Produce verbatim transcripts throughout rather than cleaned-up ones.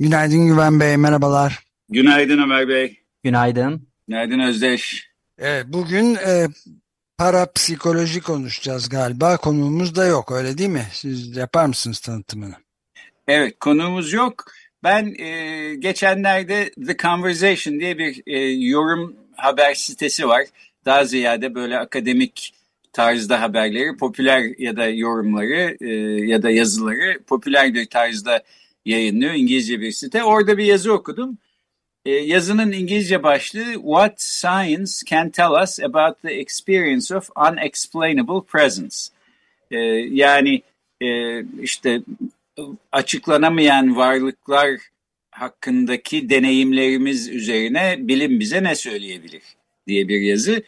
Günaydın Güven Bey, merhabalar. Günaydın Ömer Bey. Günaydın. Günaydın Özdeş. Evet, bugün e, parapsikoloji konuşacağız galiba. Konuğumuz da yok, öyle değil mi? Siz yapar mısınız tanıtımını? Evet, konuğumuz yok. Ben e, geçenlerde The Conversation diye bir e, yorum haber sitesi var. Daha ziyade böyle akademik tarzda haberleri, popüler ya da yorumları e, ya da yazıları popüler bir tarzda yayınlıyor, İngilizce bir site. Orada bir yazı okudum. E, yazının İngilizce başlığı What Science Can Tell Us About the Experience of Unexplainable Presence. E, yani e, işte açıklanamayan varlıklar hakkındaki deneyimlerimiz üzerine bilim bize ne söyleyebilir diye bir yazı.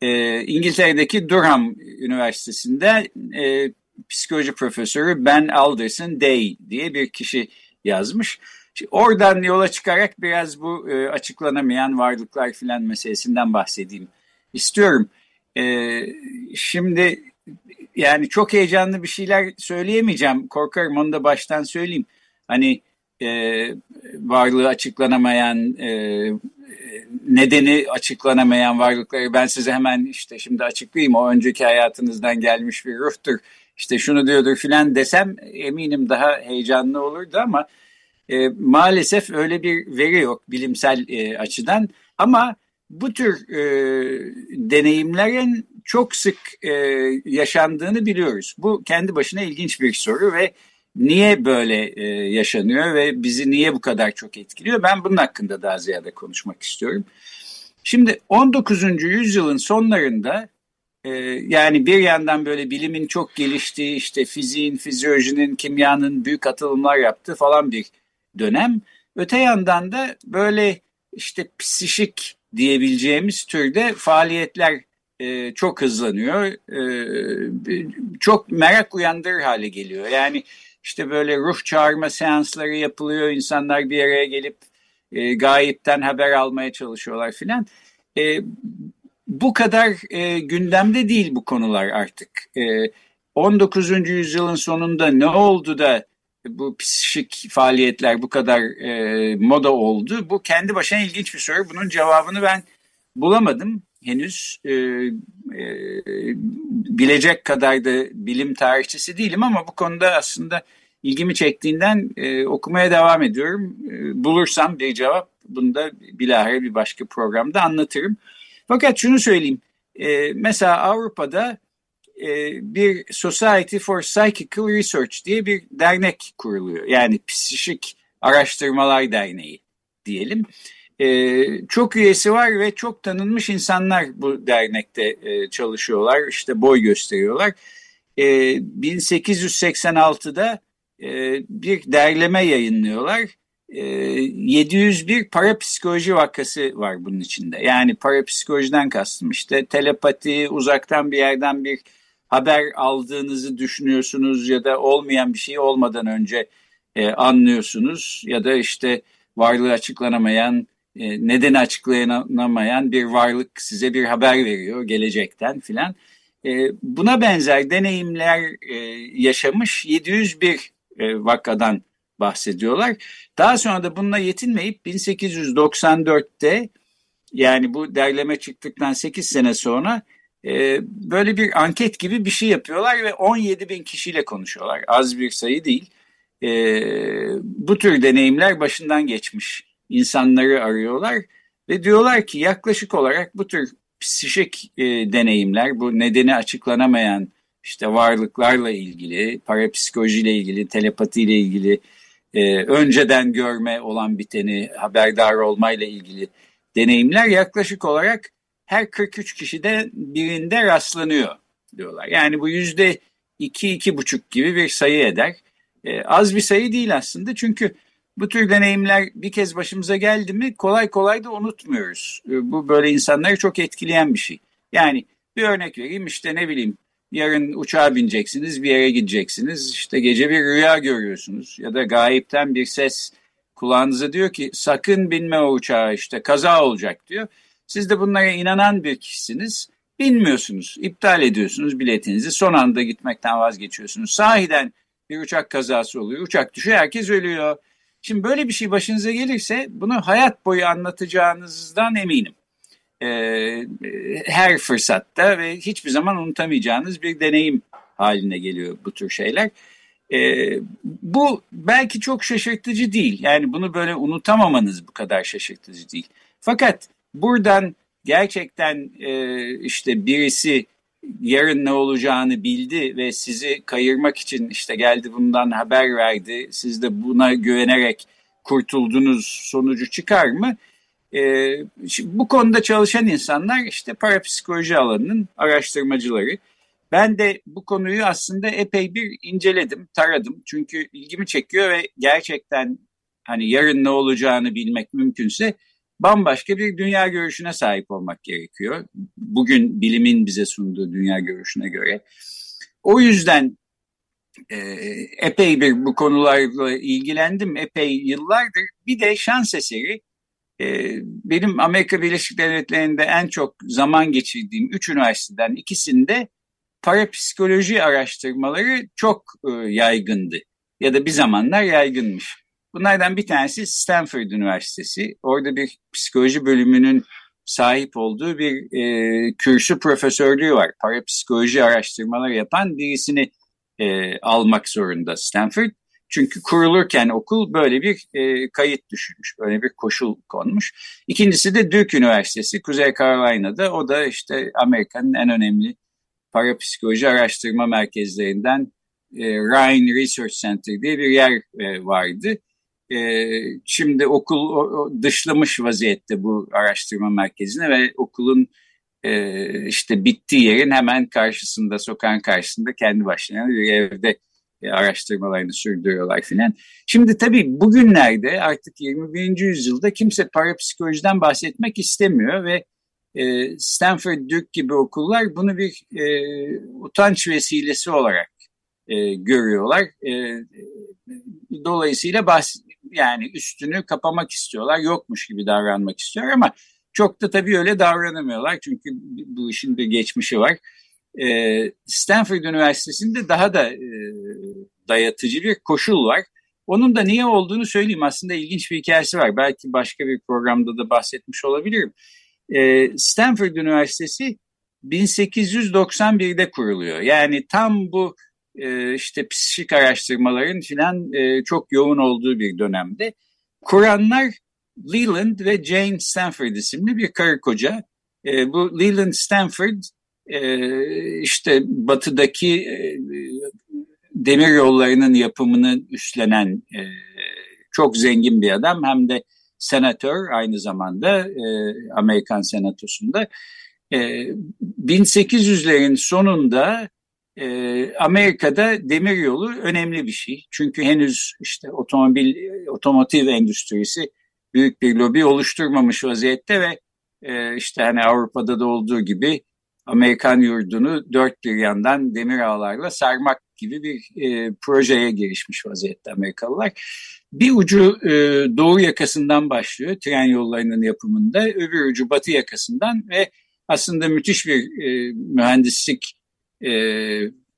E, İngiltere'deki Durham Üniversitesi'nde e, psikoloji profesörü Ben Alderson Day diye bir kişi yazmış. Şimdi oradan yola çıkarak biraz bu e, açıklanamayan varlıklar filan meselesinden bahsedeyim istiyorum. E, şimdi yani çok heyecanlı bir şeyler söyleyemeyeceğim. Korkarım, onu da baştan söyleyeyim. Hani e, varlığı açıklanamayan, e, nedeni açıklanamayan varlıkları ben size hemen işte şimdi açıklayayım. O önceki hayatınızdan gelmiş bir ruhtur. İşte şunu diyordur filan desem eminim daha heyecanlı olurdu ama e, maalesef öyle bir veri yok bilimsel e, açıdan. Ama bu tür e, deneyimlerin çok sık e, yaşandığını biliyoruz. Bu kendi başına ilginç bir soru ve niye böyle e, yaşanıyor ve bizi niye bu kadar çok etkiliyor? Ben bunun hakkında daha ziyade konuşmak istiyorum. Şimdi on dokuzuncu yüzyılın sonlarında, yani bir yandan böyle bilimin çok geliştiği, işte fiziğin, fizyolojinin, kimyanın büyük atılımlar yaptığı falan bir dönem. Öte yandan da böyle işte psişik diyebileceğimiz türde faaliyetler çok hızlanıyor. Çok merak uyandırır hale geliyor. Yani işte böyle ruh çağırma seansları yapılıyor. İnsanlar bir araya gelip gayipten haber almaya çalışıyorlar filan. Bu kadar e, gündemde değil bu konular artık. E, on dokuzuncu yüzyılın sonunda ne oldu da bu psişik faaliyetler bu kadar e, moda oldu? Bu kendi başına ilginç bir soru. Bunun cevabını ben bulamadım henüz. E, e, bilecek kadar da bilim tarihçisi değilim ama bu konuda aslında ilgimi çektiğinden e, okumaya devam ediyorum. E, bulursam bir cevap, bunu da bilahare bir başka programda anlatırım. Fakat şunu söyleyeyim, e, mesela Avrupa'da e, bir Society for Psychical Research diye bir dernek kuruluyor. Yani Psişik Araştırmalar Derneği diyelim. E, çok üyesi var ve çok tanınmış insanlar bu dernekte e, çalışıyorlar, işte boy gösteriyorlar. E, bin sekiz yüz seksen altıda e, bir derleme yayınlıyorlar. yedi yüz bir parapsikoloji vakası var bunun içinde. Yani parapsikolojiden kastım işte telepati, uzaktan bir yerden bir haber aldığınızı düşünüyorsunuz ya da olmayan bir şey olmadan önce e, anlıyorsunuz ya da işte varlığı açıklanamayan, e, nedeni açıklanamayan bir varlık size bir haber veriyor gelecekten filan. E, buna benzer deneyimler e, yaşamış yedi yüz bir e, vakadan bahsediyorlar. Daha sonra da bununla yetinmeyip bin sekiz yüz doksan dörtte, yani bu derleme çıktıktan sekiz sene sonra e, böyle bir anket gibi bir şey yapıyorlar ve on yedi bin kişiyle konuşuyorlar. Az bir sayı değil. E, bu tür deneyimler başından geçmiş insanları arıyorlar ve diyorlar ki yaklaşık olarak bu tür psişik e, deneyimler, bu nedeni açıklanamayan işte varlıklarla ilgili, parapsikolojiyle ilgili, telepatiyle ilgili, Ee, önceden görme, olan biteni haberdar olmayla ilgili deneyimler yaklaşık olarak her kırk üç kişide birinde rastlanıyor diyorlar. Yani bu yüzde iki iki buçuk gibi bir sayı eder. e, az bir sayı değil aslında. Çünkü bu tür deneyimler bir kez başımıza geldi mi kolay kolay da unutmuyoruz. E, bu böyle insanları çok etkileyen bir şey. Yani bir örnek vereyim, işte ne bileyim, yarın uçağa bineceksiniz, bir yere gideceksiniz, işte gece bir rüya görüyorsunuz ya da gayipten bir ses kulağınıza diyor ki sakın binme o uçağa, işte kaza olacak diyor. Siz de bunlara inanan bir kişisiniz, binmiyorsunuz, iptal ediyorsunuz biletinizi, son anda gitmekten vazgeçiyorsunuz. Sahiden bir uçak kazası oluyor, uçak düşüyor, herkes ölüyor. Şimdi böyle bir şey başınıza gelirse bunu hayat boyu anlatacağınızdan eminim. Her fırsatta ve hiçbir zaman unutamayacağınız bir deneyim haline geliyor bu tür şeyler. Bu belki çok şaşırtıcı değil. Yani bunu böyle unutamamanız bu kadar şaşırtıcı değil. Fakat buradan gerçekten işte birisi yarın ne olacağını bildi ve sizi kayırmak için işte geldi, bundan haber verdi. Siz de buna güvenerek kurtuldunuz sonucu çıkar mı? Ee, bu konuda çalışan insanlar işte parapsikoloji alanının araştırmacıları. Ben de bu konuyu aslında epey bir inceledim, taradım. Çünkü ilgimi çekiyor ve gerçekten hani yarın ne olacağını bilmek mümkünse bambaşka bir dünya görüşüne sahip olmak gerekiyor. Bugün bilimin bize sunduğu dünya görüşüne göre. O yüzden e, epey bir bu konularla ilgilendim, epey yıllardır. Bir de şans eseri benim Amerika Birleşik Devletleri'nde en çok zaman geçirdiğim üç üniversiteden ikisinde parapsikoloji araştırmaları çok yaygındı ya da bir zamanlar yaygınmış. Bunlardan bir tanesi Stanford Üniversitesi. Orada bir psikoloji bölümünün sahip olduğu bir e, kürsü profesörlüğü var. Parapsikoloji araştırmaları yapan birisini e, almak zorunda Stanford. Çünkü kurulurken okul böyle bir e, kayıt düşünmüş, böyle bir koşul konmuş. İkincisi de Duke Üniversitesi, Kuzey Carolina'da. O da işte Amerika'nın en önemli parapsikoloji araştırma merkezlerinden e, Rhine Research Center diye bir yer e, vardı. E, şimdi okul o, o dışlamış vaziyette bu araştırma merkezini ve okulun e, işte bittiği yerin hemen karşısında, sokağın karşısında kendi başlarına bir evde araştırmalarını sürdürüyorlar filan. Şimdi tabii bugünlerde artık yirmi birinci yüzyılda kimse parapsikolojiden bahsetmek istemiyor ve Stanford, Duke gibi okullar bunu bir e, utanç vesilesi olarak e, görüyorlar. E, dolayısıyla bahs- yani üstünü kapamak istiyorlar, yokmuş gibi davranmak istiyorlar ama çok da tabii öyle davranamıyorlar çünkü bu işin bir geçmişi var. Stanford Üniversitesi'nde daha da dayatıcı bir koşul var. Onun da niye olduğunu söyleyeyim. Aslında ilginç bir hikayesi var. Belki başka bir programda da bahsetmiş olabilirim. Stanford Üniversitesi bin sekiz yüz doksan birde kuruluyor. Yani tam bu işte psikik araştırmaların filan çok yoğun olduğu bir dönemde. Kuranlar Leland ve Jane Stanford isimli bir karı koca. Bu Leland Stanford işte batıdaki demir yollarının yapımını üstlenen çok zengin bir adam, hem de senatör aynı zamanda Amerikan senatosunda. bin sekiz yüzlerin sonunda Amerika'da demir yolu önemli bir şey. Çünkü henüz işte otomobil, otomotiv endüstrisi büyük bir lobi oluşturmamış vaziyette ve işte hani Avrupa'da da olduğu gibi Amerikan yurdunu dört bir yandan demir ağlarla sarmak gibi bir e, projeye girişmiş vaziyette Amerikalılar. Bir ucu e, doğu yakasından başlıyor tren yollarının yapımında, öbür ucu batı yakasından ve aslında müthiş bir e, mühendislik e,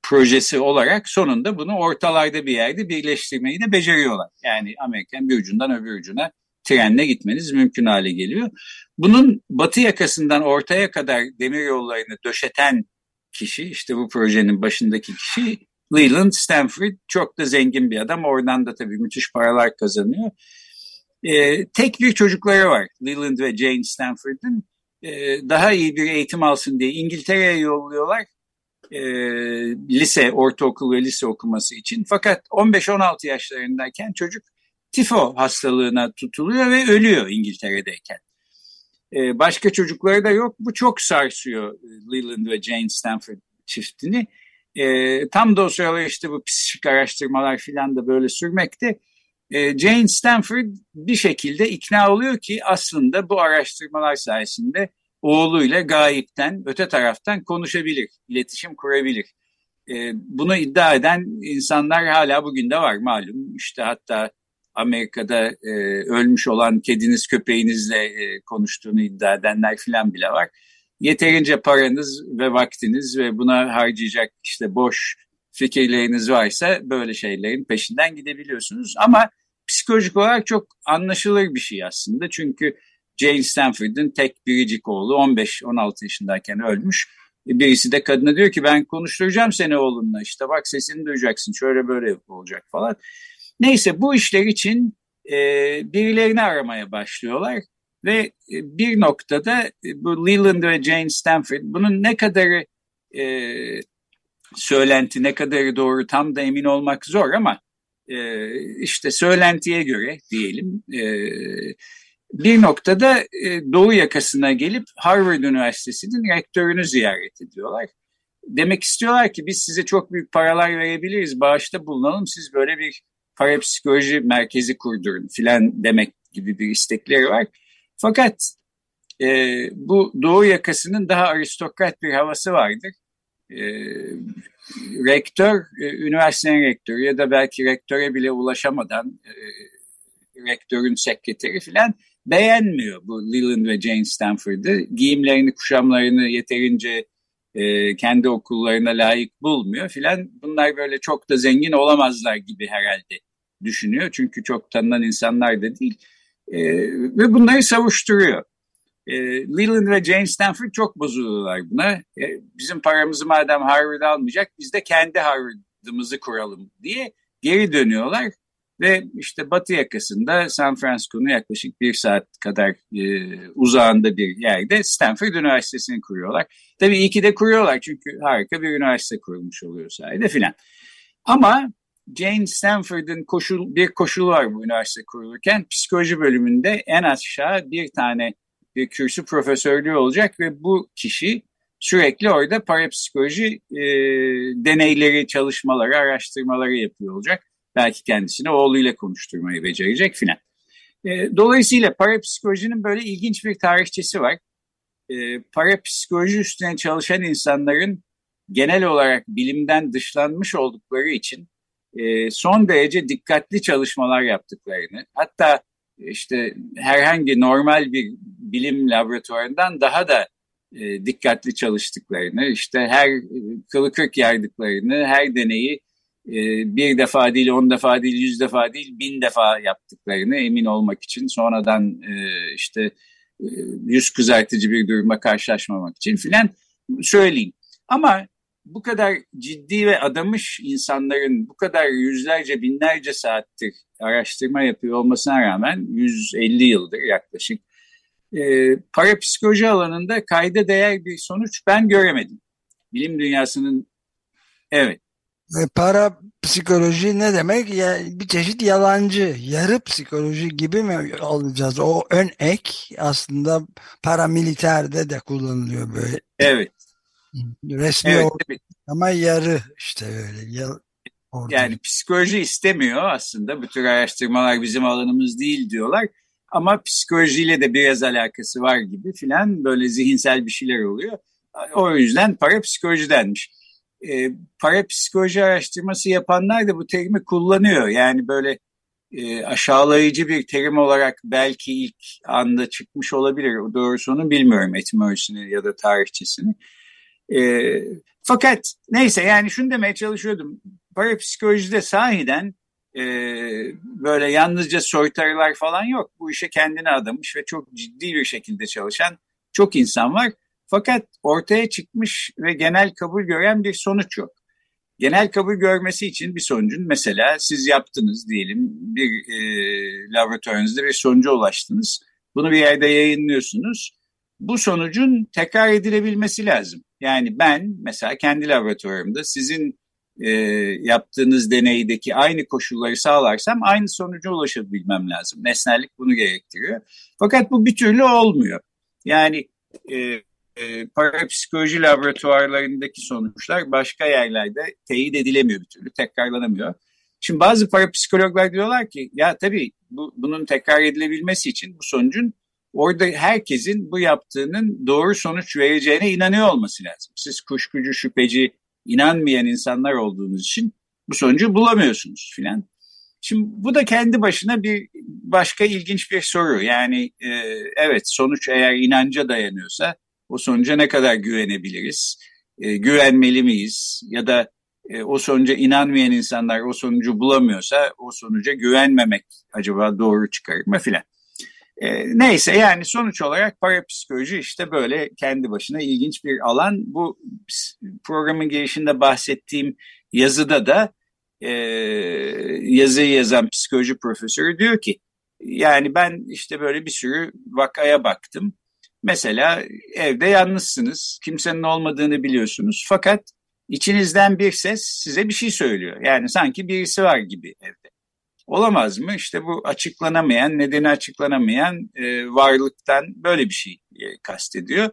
projesi olarak sonunda bunu ortalarda bir yerde birleştirmeyi de beceriyorlar. Yani Amerika'nın bir ucundan öbür ucuna trenle gitmeniz mümkün hale geliyor. Bunun batı yakasından ortaya kadar demir yollarını döşeten kişi, işte bu projenin başındaki kişi Leland Stanford, çok da zengin bir adam. Oradan da tabii müthiş paralar kazanıyor. Ee, tek bir çocukları var Leland ve Jane Stanford'ın. Ee, daha iyi bir eğitim alsın diye İngiltere'ye yolluyorlar. Ee, lise, ortaokul ve lise okuması için. Fakat on beş on altı yaşlarındayken çocuk tifo hastalığına tutuluyor ve ölüyor İngiltere'deyken. Ee, başka çocukları da yok. Bu çok sarsıyor Leland ve Jane Stanford çiftini. E, tam da o sıralar işte bu psikik araştırmalar filan da böyle sürmekte. E, Jane Stanford bir şekilde ikna oluyor ki aslında bu araştırmalar sayesinde oğluyla gayipten, öte taraftan konuşabilir, iletişim kurabilir. E, bunu iddia eden insanlar hala bugün de var malum. İşte hatta Amerika'da e, ölmüş olan kediniz köpeğinizle e, konuştuğunu iddia edenler filan bile var. Yeterince paranız ve vaktiniz ve buna harcayacak işte boş fikirleriniz varsa böyle şeylerin peşinden gidebiliyorsunuz. Ama psikolojik olarak çok anlaşılır bir şey aslında. Çünkü Jane Stanford'ın tek biricik oğlu on beş on altı yaşındayken ölmüş. Birisi de kadına diyor ki ben konuşturacağım seni oğlunla, işte bak sesini duyacaksın, şöyle böyle olacak falan. Neyse bu işler için birilerini aramaya başlıyorlar. Ve bir noktada bu Leland ve Jane Stanford bunun ne kadarı e, söylenti, ne kadarı doğru tam da emin olmak zor ama e, işte söylentiye göre diyelim e, bir noktada e, Doğu yakasına gelip Harvard Üniversitesi'nin rektörünü ziyaret ediyorlar. Demek istiyorlar ki biz size çok büyük paralar verebiliriz, bağışta bulunalım, siz böyle bir parapsikoloji merkezi kurdurun filan demek gibi bir istekleri var. Fakat e, bu Doğu yakasının daha aristokrat bir havası vardır. E, rektör, e, üniversitenin rektörü ya da belki rektöre bile ulaşamadan e, rektörün sekreteri filan beğenmiyor bu Leland ve Jane Stanford'ı. Giyimlerini, kuşamlarını yeterince e, kendi okullarına layık bulmuyor filan. Bunlar böyle çok da zengin olamazlar gibi herhalde düşünüyor. Çünkü çok tanınan insanlar da değil. Ee, ve bunları savuşturuyor. Ee, Leland ve Jane Stanford çok bozuluyorlar buna. Ee, bizim paramızı madem Harvard almayacak, biz de kendi Harvard'ımızı kuralım diye geri dönüyorlar. Ve işte batı yakasında San Francisco'nun yaklaşık bir saat kadar e, uzağında bir yerde Stanford Üniversitesi'ni kuruyorlar. Tabii iyi ki de kuruyorlar çünkü harika bir üniversite kurulmuş oluyor sayede filan. Ama Jane Stanford'ın koşul, bir koşulu var bu üniversite kurulurken. Psikoloji bölümünde en aşağı bir tane bir kürsü profesörlüğü olacak ve bu kişi sürekli orada parapsikoloji e, deneyleri, çalışmaları, araştırmaları yapıyor olacak. Belki kendisini oğluyla konuşturmayı becerecek filan. E, dolayısıyla parapsikolojinin böyle ilginç bir tarihçesi var. E, parapsikoloji üstüne çalışan insanların genel olarak bilimden dışlanmış oldukları için son derece dikkatli çalışmalar yaptıklarını, hatta işte herhangi normal bir bilim laboratuvarından daha da dikkatli çalıştıklarını, işte her kılı kırk yardıklarını, her deneyi bir defa değil, on defa değil, yüz defa değil, bin defa yaptıklarını emin olmak için, sonradan işte yüz kızartıcı bir duruma karşılaşmamak için filan söyleyeyim. Ama bu kadar ciddi ve adamış insanların bu kadar yüzlerce binlerce saattir araştırma yapıyor olmasına rağmen yüz elli yıldır yaklaşık e, parapsikoloji alanında kayda değer bir sonuç ben göremedim. Bilim dünyasının evet. E, parapsikoloji ne demek? Ya, bir çeşit yalancı, yarı psikoloji gibi mi alacağız? O ön ek aslında paramiliterde de kullanılıyor böyle. Evet. Resmi evet, ortaya, ama yarı işte öyle. Yar, yani psikoloji istemiyor aslında. Bu tür araştırmalar bizim alanımız değil diyorlar. Ama psikolojiyle de biraz alakası var gibi filan böyle zihinsel bir şeyler oluyor. O yüzden parapsikoloji denmiş. E, parapsikoloji araştırması yapanlar da bu terimi kullanıyor. Yani böyle e, aşağılayıcı bir terim olarak belki ilk anda çıkmış olabilir. O doğrusunu bilmiyorum, etimolojisini ya da tarihçesini. E, fakat neyse yani şunu demeye çalışıyordum. Parapsikolojide sahiden e, böyle yalnızca soytarılar falan yok. Bu işe kendini adamış ve çok ciddi bir şekilde çalışan çok insan var. Fakat ortaya çıkmış ve genel kabul gören bir sonuç yok. Genel kabul görmesi için bir sonucun, mesela siz yaptınız diyelim, bir e, laboratuvarınızda bir sonuca ulaştınız. Bunu bir yerde yayınlıyorsunuz. Bu sonucun tekrar edilebilmesi lazım. Yani ben mesela kendi laboratuvarımda sizin e, yaptığınız deneydeki aynı koşulları sağlarsam aynı sonuca ulaşabilmem lazım. Nesnellik bunu gerektiriyor. Fakat bu bir türlü olmuyor. Yani e, e, e, parapsikoloji laboratuvarlarındaki sonuçlar başka yerlerde teyit edilemiyor bir türlü, tekrarlanamıyor. Şimdi bazı parapsikologlar diyorlar ki ya tabii bu, bunun tekrar edilebilmesi için bu sonucun orada herkesin bu yaptığının doğru sonuç vereceğine inanıyor olması lazım. Siz kuşkucu, şüpheci, inanmayan insanlar olduğunuz için bu sonucu bulamıyorsunuz filan. Şimdi bu da kendi başına bir başka ilginç bir soru. Yani e, evet, sonuç eğer inanca dayanıyorsa o sonuca ne kadar güvenebiliriz? E, güvenmeli miyiz? Ya da e, o sonuca inanmayan insanlar o sonucu bulamıyorsa o sonuca güvenmemek acaba doğru çıkarır mı filan. E, neyse, yani sonuç olarak parapsikoloji işte böyle kendi başına ilginç bir alan. Bu programın girişinde bahsettiğim yazıda da e, yazıyı yazan psikoloji profesörü diyor ki yani ben işte böyle bir sürü vakaya baktım. Mesela evde yalnızsınız, kimsenin olmadığını biliyorsunuz fakat içinizden bir ses size bir şey söylüyor. Yani sanki birisi var gibi evde. Olamaz mı? İşte bu açıklanamayan, nedeni açıklanamayan e, varlıktan böyle bir şey e, kastediyor.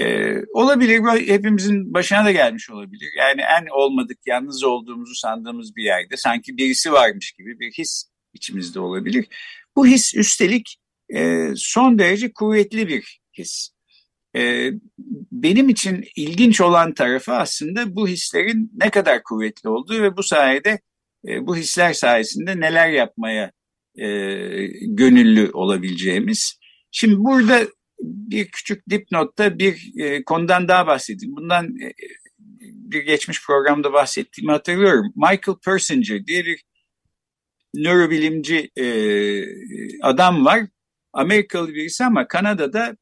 E, olabilir, hepimizin başına da gelmiş olabilir. Yani en olmadık, yalnız olduğumuzu sandığımız bir yerde sanki birisi varmış gibi bir his içimizde olabilir. Bu his üstelik e, son derece kuvvetli bir his. E, benim için ilginç olan tarafı aslında bu hislerin ne kadar kuvvetli olduğu ve bu sayede bu hisler sayesinde neler yapmaya e, gönüllü olabileceğimiz. Şimdi burada bir küçük dipnotta bir e, konudan daha bahsedeyim. Bundan e, bir geçmiş programda bahsettiğimi hatırlıyorum. Michael Persinger diye bir nörobilimci e, adam var. Amerikalı birisi ama Kanada'da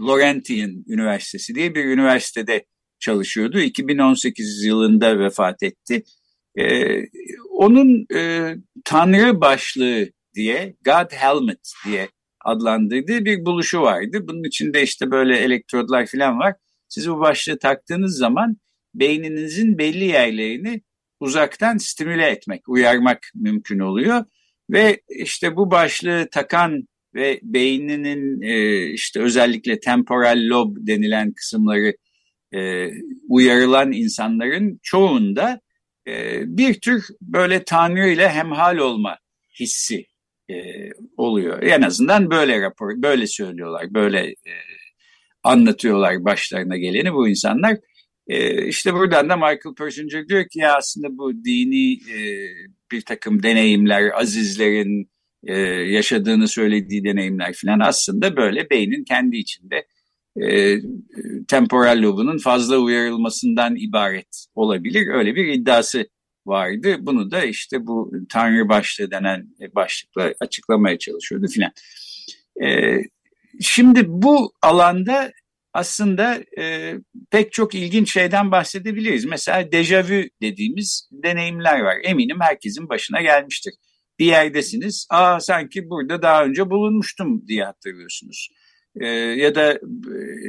Laurentian Üniversitesi diye bir üniversitede çalışıyordu. iki bin on sekiz yılında vefat etti. Ee, onun e, Tanrı başlığı diye, God Helmet diye adlandırdığı bir buluşu vardı. Bunun içinde işte böyle elektrodlar falan var. Siz bu başlığı taktığınız zaman beyninizin belli yerlerini uzaktan stimüle etmek, uyarmak mümkün oluyor. Ve işte bu başlığı takan ve beyninin e, işte özellikle temporal lob denilen kısımları e, uyarılan insanların çoğunda bir tür böyle Tanrı ile hemhal olma hissi e, oluyor. En azından böyle rapor, böyle söylüyorlar, böyle e, anlatıyorlar başlarına geleni bu insanlar. E, işte buradan da Michael Persinger diyor ki ya aslında bu dini e, bir takım deneyimler, azizlerin e, yaşadığını söylediği deneyimler falan aslında böyle beynin kendi içinde E, temporal lobunun fazla uyarılmasından ibaret olabilir. Öyle bir iddiası vardı. Bunu da işte bu Tanrı başlığı denen başlıkla açıklamaya çalışıyordu filan. E, şimdi bu alanda aslında e, pek çok ilginç şeyden bahsedebiliriz. Mesela dejavü dediğimiz deneyimler var. Eminim herkesin başına gelmiştir. Bir yerdesiniz, aa sanki burada daha önce bulunmuştum diye hatırlıyorsunuz. Ya da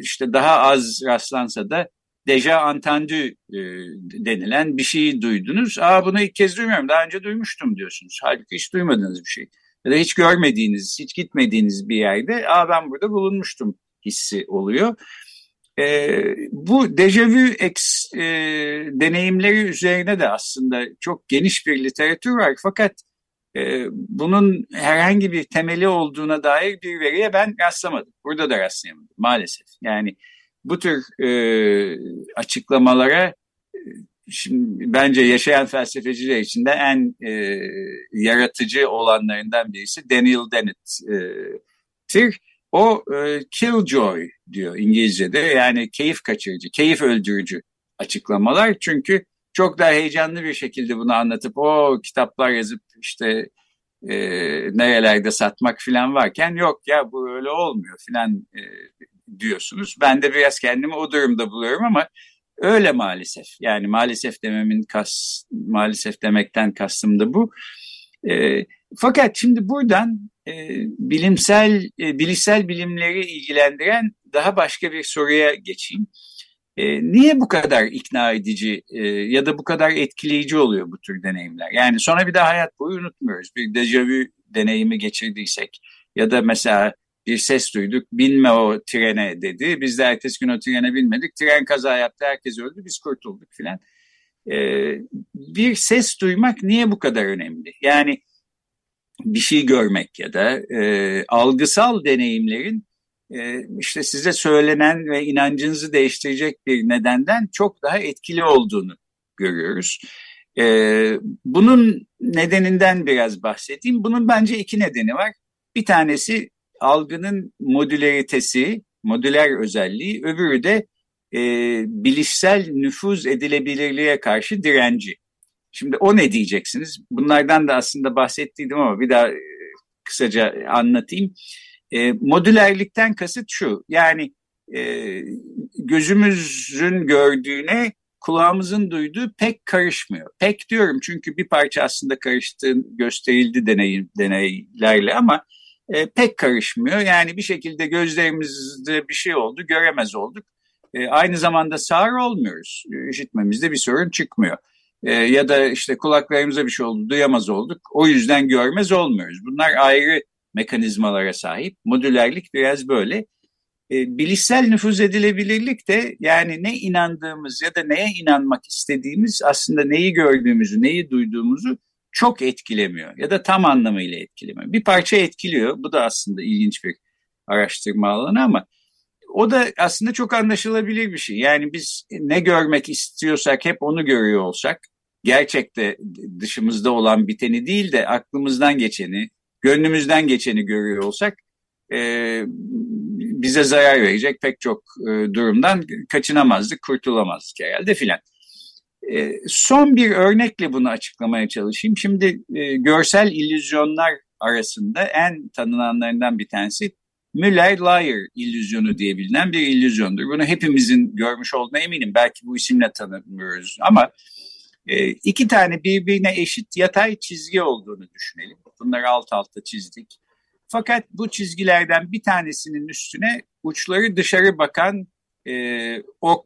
işte daha az rastlansa da déjà entendu denilen bir şeyi duydunuz. Aa bunu ilk kez duymuyorum, daha önce duymuştum diyorsunuz. Halbuki hiç duymadığınız bir şey. Ya da hiç görmediğiniz, hiç gitmediğiniz bir yerde aa ben burada bulunmuştum hissi oluyor. Bu déjà vu ex deneyimleri üzerine de aslında çok geniş bir literatür var. Fakat bunun herhangi bir temeli olduğuna dair bir veriye ben rastlamadım. Burada da rastlayamadım maalesef. Yani bu tür e, açıklamalara şimdi bence yaşayan felsefeciler içinde en e, yaratıcı olanlarından birisi Daniel Dennett'tir. O e, killjoy diyor İngilizce'de, yani keyif kaçırıcı, keyif öldürücü açıklamalar. Çünkü çok daha heyecanlı bir şekilde bunu anlatıp o kitaplar yazıp işte e, nerelerde satmak falan varken yok ya bu öyle olmuyor falan e, diyorsunuz. Ben de biraz kendimi o durumda buluyorum ama öyle maalesef. Yani maalesef dememin kas, maalesef demekten kastım da bu. E, fakat şimdi buradan e, bilimsel e, bilişsel bilimleri ilgilendiren daha başka bir soruya geçeyim. Niye bu kadar ikna edici ya da bu kadar etkileyici oluyor bu tür deneyimler? Yani sonra bir daha hayat boyu unutmuyoruz. Bir dejavu deneyimi geçirdiysek ya da mesela bir ses duyduk. Binme o trene dedi. Biz de ertesi gün o trene binmedik. Tren kaza yaptı. Herkes öldü. Biz kurtulduk filan. Ee, bir ses duymak niye bu kadar önemli? Yani bir şey görmek ya da e, algısal deneyimlerin e, işte size söylenen ve inancınızı değiştirecek bir nedenden çok daha etkili olduğunu görüyoruz. E, bunun nedeninden biraz bahsedeyim. Bunun bence iki nedeni var. Bir tanesi algının modüleritesi, modüler özelliği, öbürü de e, bilişsel nüfuz edilebilirliğe karşı direnci. Şimdi o ne diyeceksiniz? Bunlardan da aslında bahsettiydim ama bir daha kısaca anlatayım. E, modülerlikten kasıt şu, yani e, gözümüzün gördüğüne kulağımızın duyduğu pek karışmıyor. Pek diyorum çünkü bir parça aslında karıştığı gösterildi deney, deneylerle ama e, pek karışmıyor. Yani bir şekilde gözlerimizde bir şey oldu, göremez olduk. E, aynı zamanda sağır olmuyoruz, işitmemizde bir sorun çıkmıyor. Ya da işte kulaklarımıza bir şey oldu, duyamaz olduk. O yüzden görmez olmuyoruz. Bunlar ayrı mekanizmalara sahip. Modülerlik biraz böyle. Bilişsel nüfuz edilebilirlik de yani ne inandığımız ya da neye inanmak istediğimiz aslında neyi gördüğümüzü, neyi duyduğumuzu çok etkilemiyor. Ya da tam anlamıyla etkilemiyor. Bir parça etkiliyor. Bu da aslında ilginç bir araştırma alanı ama o da aslında çok anlaşılabilir bir şey. Yani biz ne görmek istiyorsak hep onu görüyor olsak, gerçekte dışımızda olan biteni değil de aklımızdan geçeni, gönlümüzden geçeni görüyor olsak e, bize zarar verecek pek çok e, durumdan kaçınamazdık, kurtulamazdık herhalde filan. E, son bir örnekle bunu açıklamaya çalışayım. Şimdi e, görsel illüzyonlar arasında en tanınanlarından bir tanesi Müller-Lyer illüzyonu diye bilinen bir illüzyondur. Bunu hepimizin görmüş olduğuna eminim. Belki bu isimle tanımıyoruz ama iki tane birbirine eşit yatay çizgi olduğunu düşünelim. Bunları alt alta çizdik. Fakat bu çizgilerden bir tanesinin üstüne uçları dışarı bakan e, ok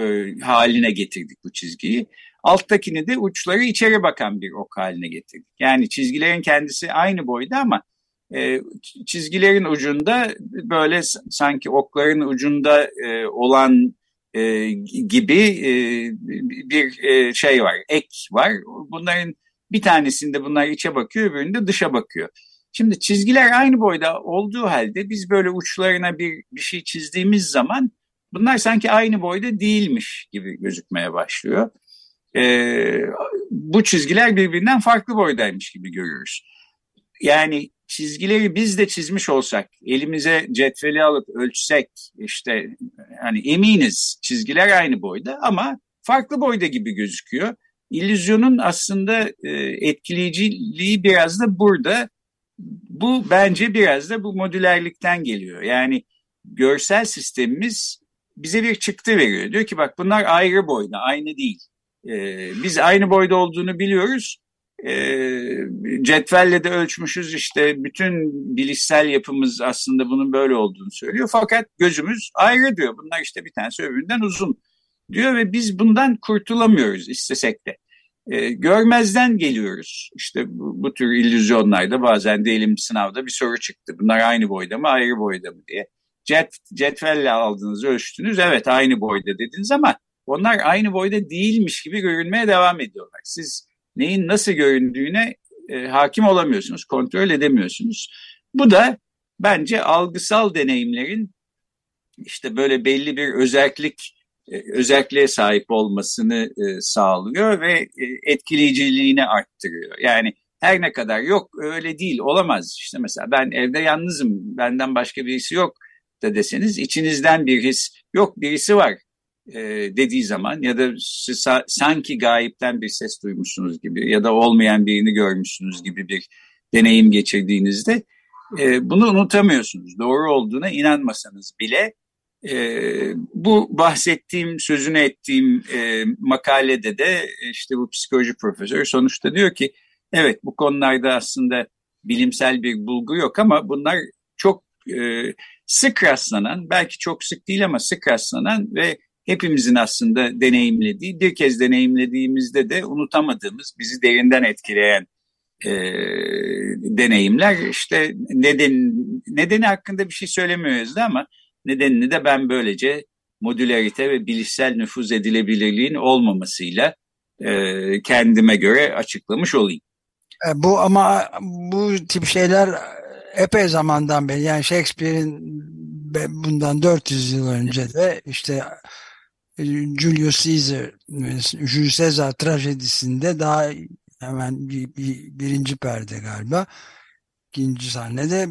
e, haline getirdik bu çizgiyi. Alttakini de uçları içeri bakan bir ok haline getirdik. Yani çizgilerin kendisi aynı boyda ama çizgilerin ucunda böyle sanki okların ucunda olan gibi bir şey var, ek var. Bunların bir tanesinde bunlar içe bakıyor, öbüründe dışa bakıyor. Şimdi çizgiler aynı boyda olduğu halde biz böyle uçlarına bir, bir şey çizdiğimiz zaman bunlar sanki aynı boyda değilmiş gibi gözükmeye başlıyor. Bu çizgiler birbirinden farklı boydaymış gibi görüyoruz. Yani çizgileri biz de çizmiş olsak, elimize cetveli alıp ölçsek işte hani eminiz çizgiler aynı boyda ama farklı boyda gibi gözüküyor. İllüzyonun aslında etkileyiciliği biraz da burada. Bu bence biraz da bu modülerlikten geliyor. Yani görsel sistemimiz bize bir çıktı veriyor. Diyor ki bak bunlar ayrı boyda, aynı değil. Biz aynı boyda olduğunu biliyoruz. Cetvelle de ölçmüşüz işte bütün bilişsel yapımız aslında bunun böyle olduğunu söylüyor. Fakat gözümüz ayrı diyor. Bunlar işte bir tanesi öbüründen uzun diyor ve biz bundan kurtulamıyoruz istesek de. E, görmezden geliyoruz. İşte bu, bu tür illüzyonlarda bazen diyelim sınavda bir soru çıktı. Bunlar aynı boyda mı ayrı boyda mı diye. Cet, cetvelle aldınız ölçtünüz evet aynı boyda dediniz ama onlar aynı boyda değilmiş gibi görünmeye devam ediyorlar. Siz neyin nasıl göründüğüne e, hakim olamıyorsunuz, kontrol edemiyorsunuz. Bu da bence algısal deneyimlerin işte böyle belli bir özellik, e, özelliğe sahip olmasını e, sağlıyor ve e, etkileyiciliğini arttırıyor. Yani her ne kadar yok öyle değil olamaz işte mesela ben evde yalnızım, benden başka birisi yok da deseniz içinizden bir his yok birisi var dediği zaman ya da siz sanki gayipten bir ses duymuşsunuz gibi ya da olmayan birini görmüşsünüz gibi bir deneyim geçirdiğinizde bunu unutamıyorsunuz. Doğru olduğuna inanmasanız bile bu bahsettiğim, sözünü ettiğim makalede de işte bu psikoloji profesörü sonuçta diyor ki evet bu konularda aslında bilimsel bir bulgu yok ama bunlar çok sık rastlanan, belki çok sık değil ama sık rastlanan ve hepimizin aslında deneyimlediği, bir kez deneyimlediğimizde de unutamadığımız, bizi derinden etkileyen e, deneyimler işte neden, Nedeni hakkında bir şey söylemiyor Özde ama nedenini de ben böylece modülerite ve bilişsel nüfuz edilebilirliğin olmamasıyla e, kendime göre açıklamış olayım. Bu ama bu tip şeyler epey zamandan beri, yani Shakespeare'in bundan dört yüz yıl önce de işte Julius Caesar, Julius Caesar trajedisinde daha hemen bir, bir, birinci perde galiba, ikinci sahnede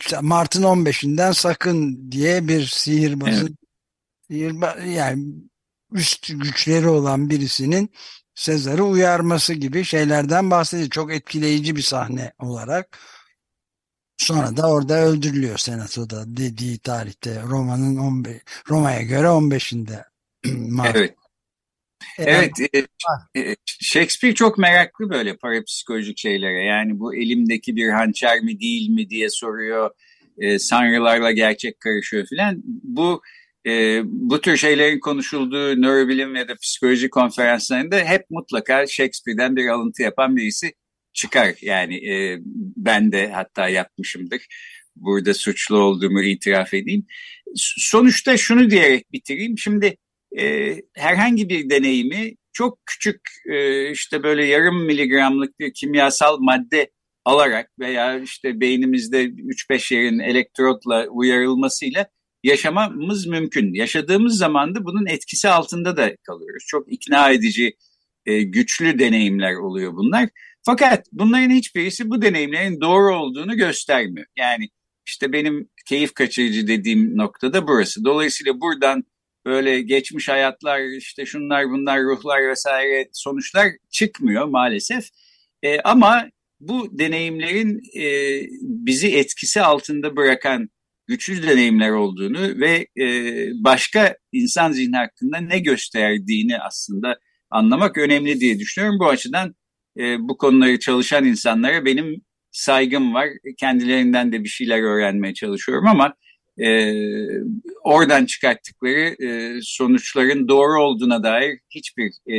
işte Mart'ın on beşinden sakın diye bir sihirbazın, evet, yani üst güçleri olan birisinin Sezar'ı uyarması gibi şeylerden bahsediyor. Çok etkileyici bir sahne olarak. Sonra da orada öldürülüyor senatoda dediği tarihte. Roma'nın on beş, Roma'ya göre on beşinde. Evet. Evet. Evet. Shakespeare çok meraklı böyle parapsikolojik şeylere. Yani bu elimdeki bir hançer mi değil mi diye soruyor. E, sanrılarla gerçek karışıyor filan. Bu Ee, bu tür şeylerin konuşulduğu nörobilim ya da psikoloji konferanslarında hep mutlaka Shakespeare'den bir alıntı yapan birisi çıkar. Yani e, ben de hatta yapmışımdır. Burada suçlu olduğumu itiraf edeyim. Sonuçta şunu diyerek bitireyim. Şimdi e, herhangi bir deneyimi çok küçük e, işte böyle yarım miligramlık bir kimyasal madde alarak veya işte beynimizde üç beş yerin elektrotla uyarılmasıyla yaşamamız mümkün. Yaşadığımız zaman da bunun etkisi altında da kalıyoruz. Çok ikna edici, güçlü deneyimler oluyor bunlar. Fakat bunların hiçbirisi bu deneyimlerin doğru olduğunu göstermiyor. Yani işte benim keyif kaçırıcı dediğim noktada burası. Dolayısıyla buradan böyle geçmiş hayatlar, işte şunlar bunlar, ruhlar vesaire sonuçlar çıkmıyor maalesef. E, ama bu deneyimlerin e, bizi etkisi altında bırakan güçlü deneyimler olduğunu ve e, başka insan zihni hakkında ne gösterdiğini aslında anlamak önemli diye düşünüyorum. Bu açıdan e, bu konuları çalışan insanlara benim saygım var. Kendilerinden de bir şeyler öğrenmeye çalışıyorum ama e, oradan çıkarttıkları e, sonuçların doğru olduğuna dair hiçbir e,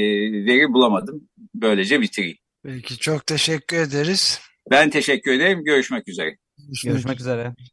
veri bulamadım. Böylece bitireyim. Peki, çok teşekkür ederiz. Ben teşekkür ederim. Görüşmek üzere. Görüşmek üzere.